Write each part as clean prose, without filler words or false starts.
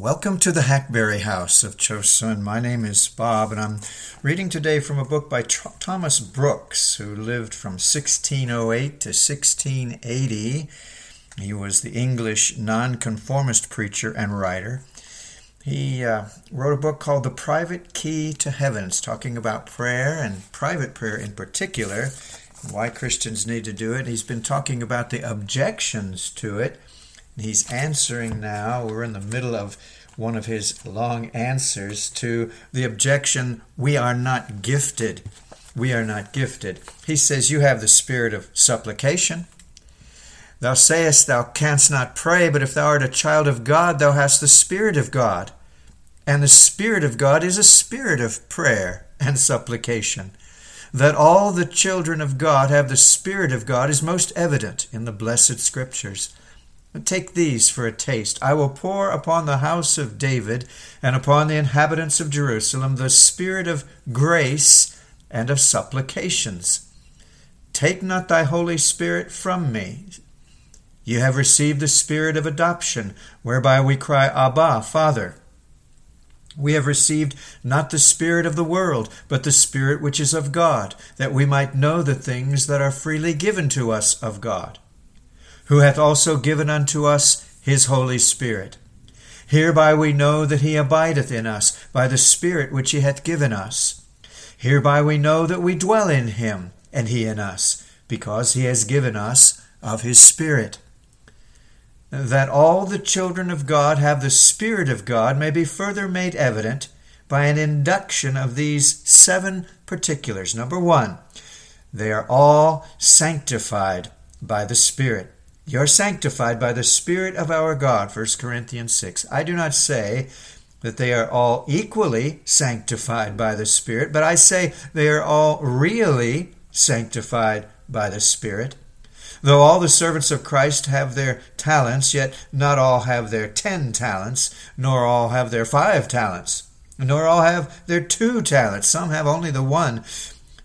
Welcome to the Hackberry House of Chosun. My name is Bob, and I'm reading today from a book by Thomas Brooks, who lived from 1608 to 1680. He was the English nonconformist preacher and writer. He wrote a book called The Private Key to Heaven. It's talking about prayer and private prayer in particular, why Christians need to do it. He's been talking about the objections to it. He's answering now, we're in the middle of one of his long answers to the objection, we are not gifted. We are not gifted. He says, you have the spirit of supplication. Thou sayest thou canst not pray, but if thou art a child of God, thou hast the Spirit of God. And the Spirit of God is a spirit of prayer and supplication. That all the children of God have the Spirit of God is most evident in the blessed Scriptures. Take these for a taste. I will pour upon the house of David and upon the inhabitants of Jerusalem the spirit of grace and of supplications. Take not thy Holy Spirit from me. You have received the spirit of adoption, whereby we cry, Abba, Father. We have received not the spirit of the world, but the spirit which is of God, that we might know the things that are freely given to us of God, who hath also given unto us his Holy Spirit. Hereby we know that he abideth in us, by the Spirit which he hath given us. Hereby we know that we dwell in him, and he in us, because he has given us of his Spirit. That all the children of God have the Spirit of God may be further made evident by an induction of these seven particulars. Number one, they are all sanctified by the Spirit. You're sanctified by the Spirit of our God, 1 Corinthians 6. I do not say that they are all equally sanctified by the Spirit, but I say they are all really sanctified by the Spirit. Though all the servants of Christ have their talents, yet not all have their 10 talents, nor all have their 5 talents, nor all have their 2 talents. Some have only the one.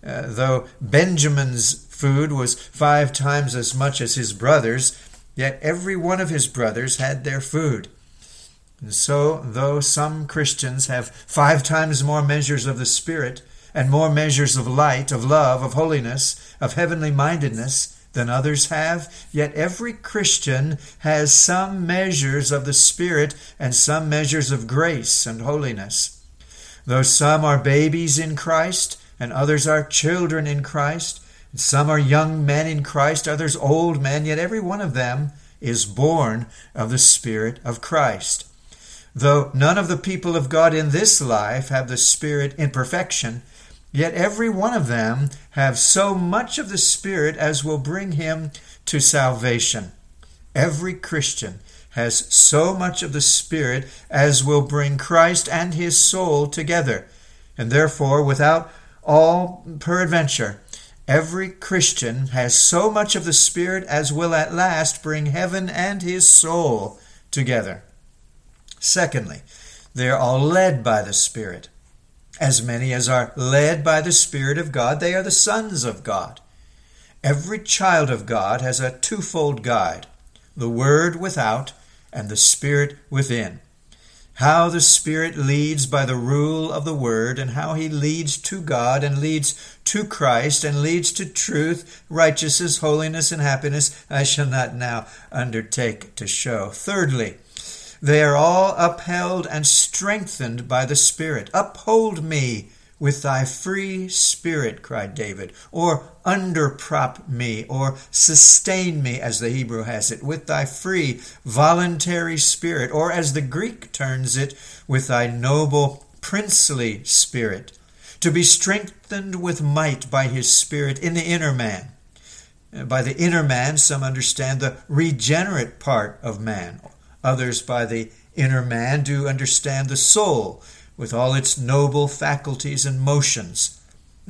Though Benjamin's food was 5 times as much as his brothers, yet every one of his brothers had their food. And so, though some Christians have 5 times more measures of the Spirit, and more measures of light, of love, of holiness, of heavenly mindedness than others have, yet every Christian has some measures of the Spirit and some measures of grace and holiness. Though some are babies in Christ, and others are children in Christ, some are young men in Christ, others old men, yet every one of them is born of the Spirit of Christ. Though none of the people of God in this life have the Spirit in perfection, yet every one of them have so much of the Spirit as will bring him to salvation. Every Christian has so much of the Spirit as will bring Christ and his soul together, and therefore without all peradventure, every Christian has so much of the Spirit as will at last bring heaven and his soul together. Secondly, they are all led by the Spirit. As many as are led by the Spirit of God, they are the sons of God. Every child of God has a twofold guide, the Word without and the Spirit within. How the Spirit leads by the rule of the Word, and how he leads to God and leads to Christ and leads to truth, righteousness, holiness, and happiness, I shall not now undertake to show. Thirdly, they are all upheld and strengthened by the Spirit. Uphold me with thy free Spirit, cried David, or underprop me, or sustain me, as the Hebrew has it, with thy free, voluntary Spirit, or as the Greek turns it, with thy noble, princely Spirit, to be strengthened with might by his Spirit in the inner man. By the inner man, some understand the regenerate part of man. Others, by the inner man, do understand the soul, with all its noble faculties and motions.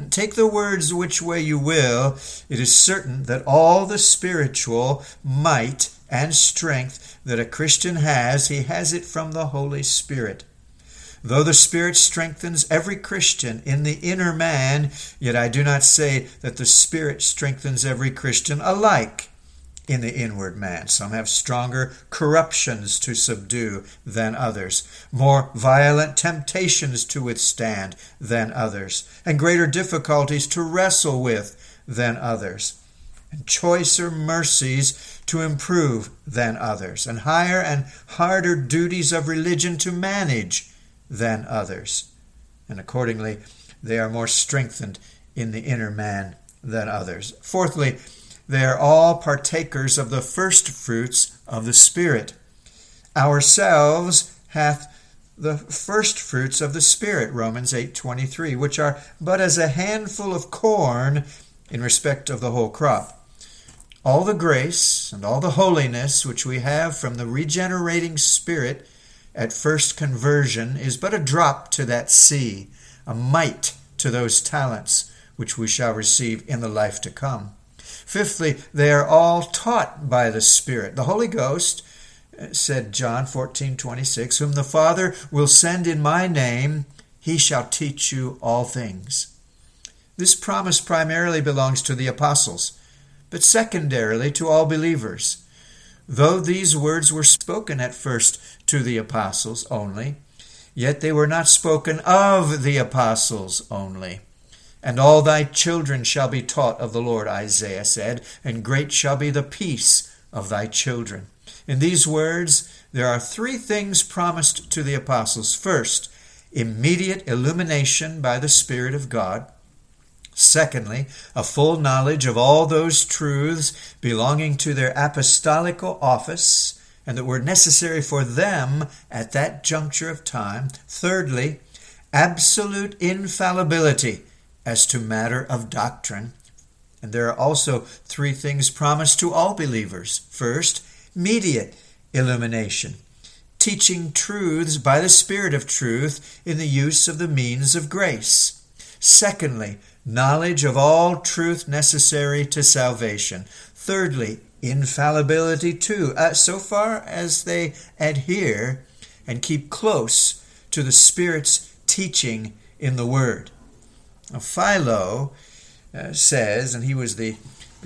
Take the words which way you will, it is certain that all the spiritual might and strength that a Christian has, he has it from the Holy Spirit. Though the Spirit strengthens every Christian in the inner man, yet I do not say that the Spirit strengthens every Christian alike. in the inward man. Some have stronger corruptions to subdue than others, more violent temptations to withstand than others, and greater difficulties to wrestle with than others, and choicer mercies to improve than others, and higher and harder duties of religion to manage than others. And accordingly, they are more strengthened in the inner man than others. Fourthly, they are all partakers of the first fruits of the Spirit. Ourselves hath the first fruits of the Spirit, Romans 8:23, which are but as a handful of corn in respect of the whole crop. All the grace and all the holiness which we have from the regenerating Spirit at first conversion is but a drop to that sea, a mite to those talents, which we shall receive in the life to come. Fifthly, they are all taught by the Spirit. The Holy Ghost, said John 14:26, whom the Father will send in my name, he shall teach you all things. This promise primarily belongs to the apostles, but secondarily to all believers. Though these words were spoken at first to the apostles only, yet they were not spoken of the apostles only. And all thy children shall be taught of the Lord, Isaiah said, and great shall be the peace of thy children. In these words, there are three things promised to the apostles. First, immediate illumination by the Spirit of God. Secondly, a full knowledge of all those truths belonging to their apostolical office and that were necessary for them at that juncture of time. Thirdly, absolute infallibility as to matter of doctrine. And there are also three things promised to all believers. First, immediate illumination, teaching truths by the Spirit of truth in the use of the means of grace. Secondly, knowledge of all truth necessary to salvation. Thirdly, infallibility too, so far as they adhere and keep close to the Spirit's teaching in the Word. Now, Philo says, and he was the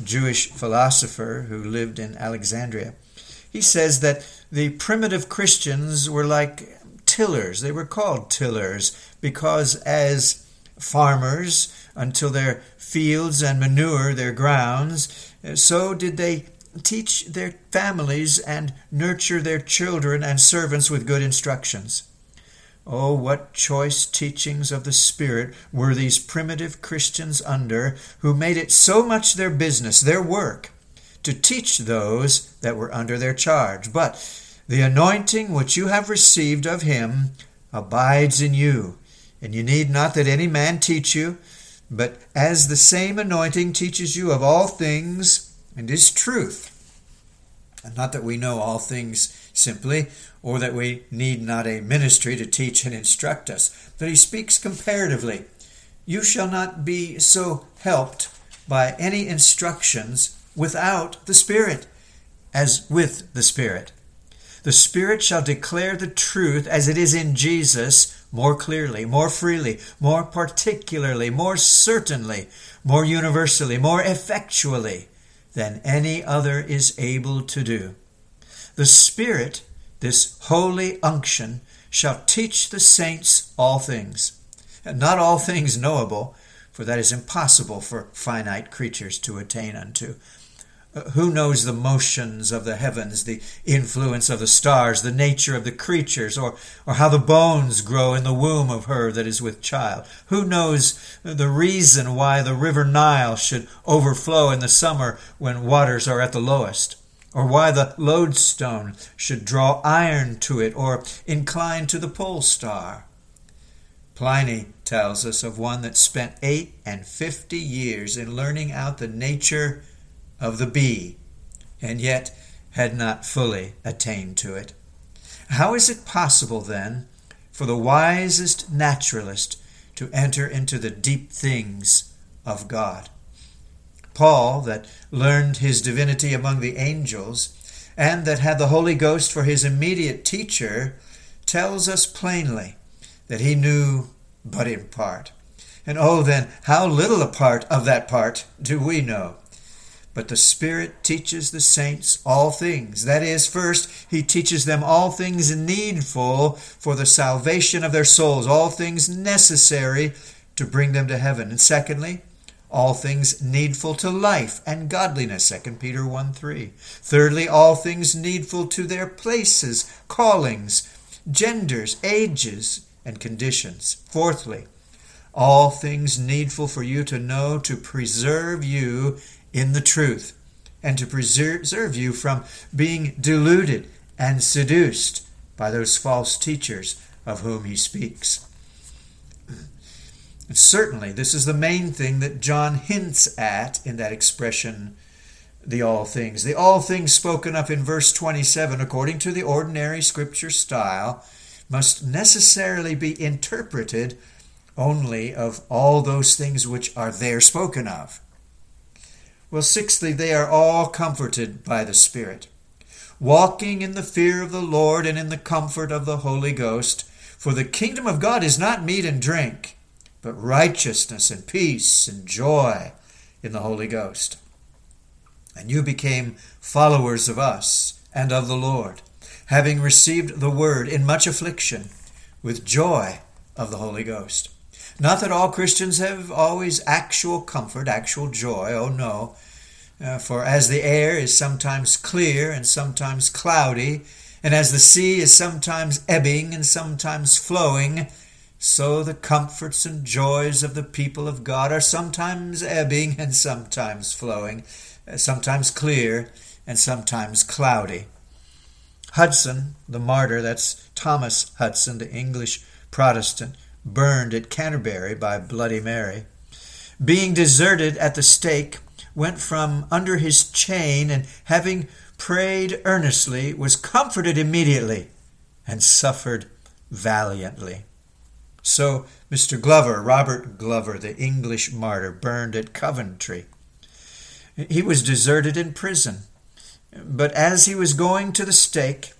Jewish philosopher who lived in Alexandria, he says that the primitive Christians were like tillers. They were called tillers because as farmers, until their fields and manure their grounds, so did they teach their families and nurture their children and servants with good instructions. Oh, what choice teachings of the Spirit were these primitive Christians under, who made it so much their business, their work, to teach those that were under their charge. But the anointing which you have received of him abides in you, and you need not that any man teach you, but as the same anointing teaches you of all things and is truth. And not that we know all things simply, or that we need not a ministry to teach and instruct us, but he speaks comparatively. You shall not be so helped by any instructions without the Spirit as with the Spirit. The Spirit shall declare the truth as it is in Jesus more clearly, more freely, more particularly, more certainly, more universally, more effectually than any other is able to do. The Spirit, this holy unction, shall teach the saints all things, and not all things knowable, for that is impossible for finite creatures to attain unto. Who knows the motions of the heavens, the influence of the stars, the nature of the creatures, or how the bones grow in the womb of her that is with child? Who knows the reason why the river Nile should overflow in the summer when waters are at the lowest? Or why the lodestone should draw iron to it or incline to the pole star? Pliny tells us of one that spent 58 years in learning out the nature of the bee, and yet had not fully attained to it. How is it possible, then, for the wisest naturalist to enter into the deep things of God? Paul, that learned his divinity among the angels, and that had the Holy Ghost for his immediate teacher, tells us plainly that he knew but in part. And oh, then, how little a part of that part do we know? But the Spirit teaches the saints all things. That is, first, he teaches them all things needful for the salvation of their souls, all things necessary to bring them to heaven. And secondly, all things needful to life and godliness, 2 Peter 1:3. Thirdly, all things needful to their places, callings, genders, ages, and conditions. Fourthly, all things needful for you to know to preserve you in the truth and to preserve you from being deluded and seduced by those false teachers of whom he speaks. And certainly, this is the main thing that John hints at in that expression, the all things. The all things spoken of in verse 27, according to the ordinary scripture style, must necessarily be interpreted only of all those things which are there spoken of. Well, sixthly, they are all comforted by the Spirit, walking in the fear of the Lord and in the comfort of the Holy Ghost. For the kingdom of God is not meat and drink, but righteousness and peace and joy in the Holy Ghost. And you became followers of us and of the Lord, having received the word in much affliction with joy of the Holy Ghost. Not that all Christians have always actual comfort, actual joy, oh no. For as the air is sometimes clear and sometimes cloudy, and as the sea is sometimes ebbing and sometimes flowing, so the comforts and joys of the people of God are sometimes ebbing and sometimes flowing, sometimes clear and sometimes cloudy. Hudson, the martyr, that's Thomas Hudson, the English Protestant, burned at Canterbury by Bloody Mary, being deserted at the stake, went from under his chain and having prayed earnestly, was comforted immediately and suffered valiantly. So, Mr. Glover, Robert Glover, the English martyr, burned at Coventry. He was deserted in prison, but as he was going to the stake,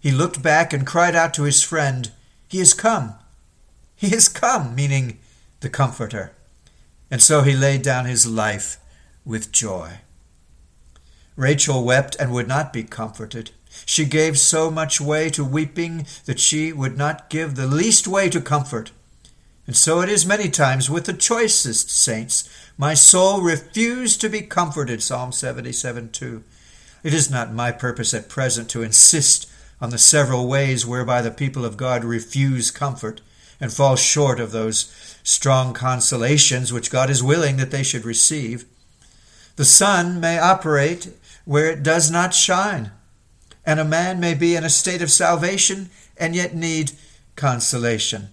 he looked back and cried out to his friend, "He is come! He is come!" meaning the Comforter. And so he laid down his life with joy. Rachel wept and would not be comforted. She gave so much way to weeping that she would not give the least way to comfort. And so it is many times with the choicest saints. My soul refused to be comforted, Psalm 77:2. It is not my purpose at present to insist on the several ways whereby the people of God refuse comfort and fall short of those strong consolations which God is willing that they should receive. The sun may operate where it does not shine, and a man may be in a state of salvation and yet need consolation.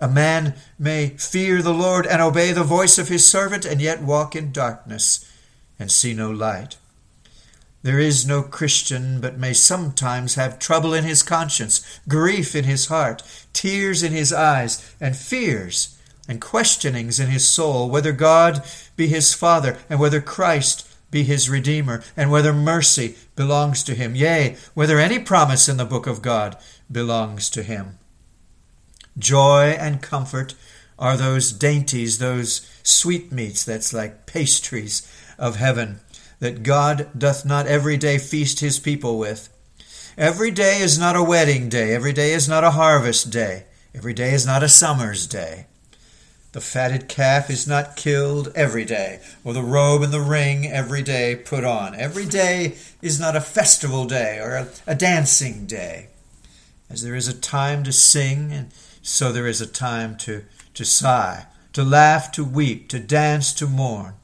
A man may fear the Lord and obey the voice of his servant and yet walk in darkness and see no light. There is no Christian but may sometimes have trouble in his conscience, grief in his heart, tears in his eyes, and fears and questionings in his soul, whether God be his Father and whether Christ be his Redeemer, and whether mercy belongs to him, yea, whether any promise in the book of God belongs to him. Joy and comfort are those dainties, those sweetmeats, that's like pastries of heaven, that God doth not every day feast his people with. Every day is not a wedding day, every day is not a harvest day, every day is not a summer's day. The fatted calf is not killed every day, or the robe and the ring every day put on. Every day is not a festival day or a dancing day. As there is a time to sing, and so there is a time to sigh, to laugh, to weep, to dance, to mourn.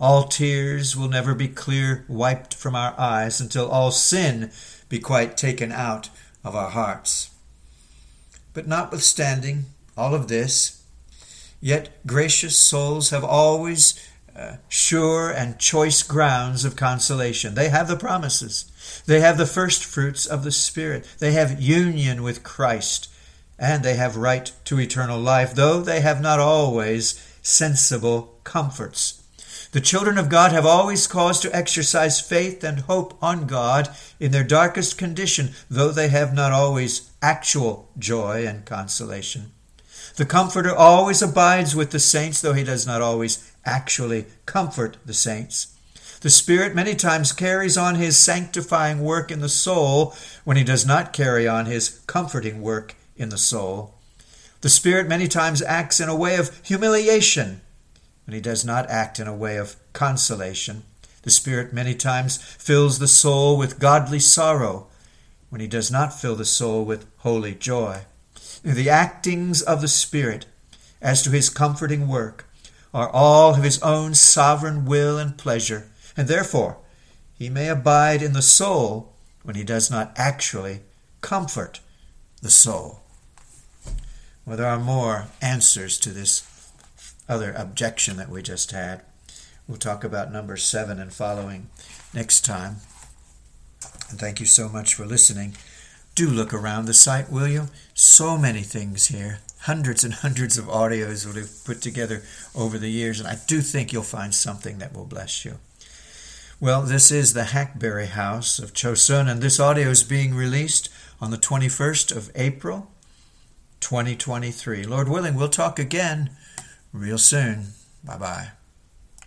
All tears will never be clear wiped from our eyes until all sin be quite taken out of our hearts. But notwithstanding all of this, yet gracious souls have always sure and choice grounds of consolation. They have the promises. They have the first fruits of the Spirit. They have union with Christ, and they have right to eternal life, though they have not always sensible comforts. The children of God have always cause to exercise faith and hope on God in their darkest condition, though they have not always actual joy and consolation. The Comforter always abides with the saints, though he does not always actually comfort the saints. The Spirit many times carries on his sanctifying work in the soul when he does not carry on his comforting work in the soul. The Spirit many times acts in a way of humiliation when he does not act in a way of consolation. The Spirit many times fills the soul with godly sorrow when he does not fill the soul with holy joy. The actings of the Spirit as to his comforting work are all of his own sovereign will and pleasure, and therefore he may abide in the soul when he does not actually comfort the soul. Well, there are more answers to this other objection that we just had. We'll talk about number 7 and following next time. And thank you so much for listening. Do look around the site, will you? So many things here. Hundreds and hundreds of audios that we've put together over the years, and I do think you'll find something that will bless you. Well, this is the Hackberry House of Chosun, and this audio is being released on the 21st of April, 2023. Lord willing, we'll talk again real soon. Bye-bye.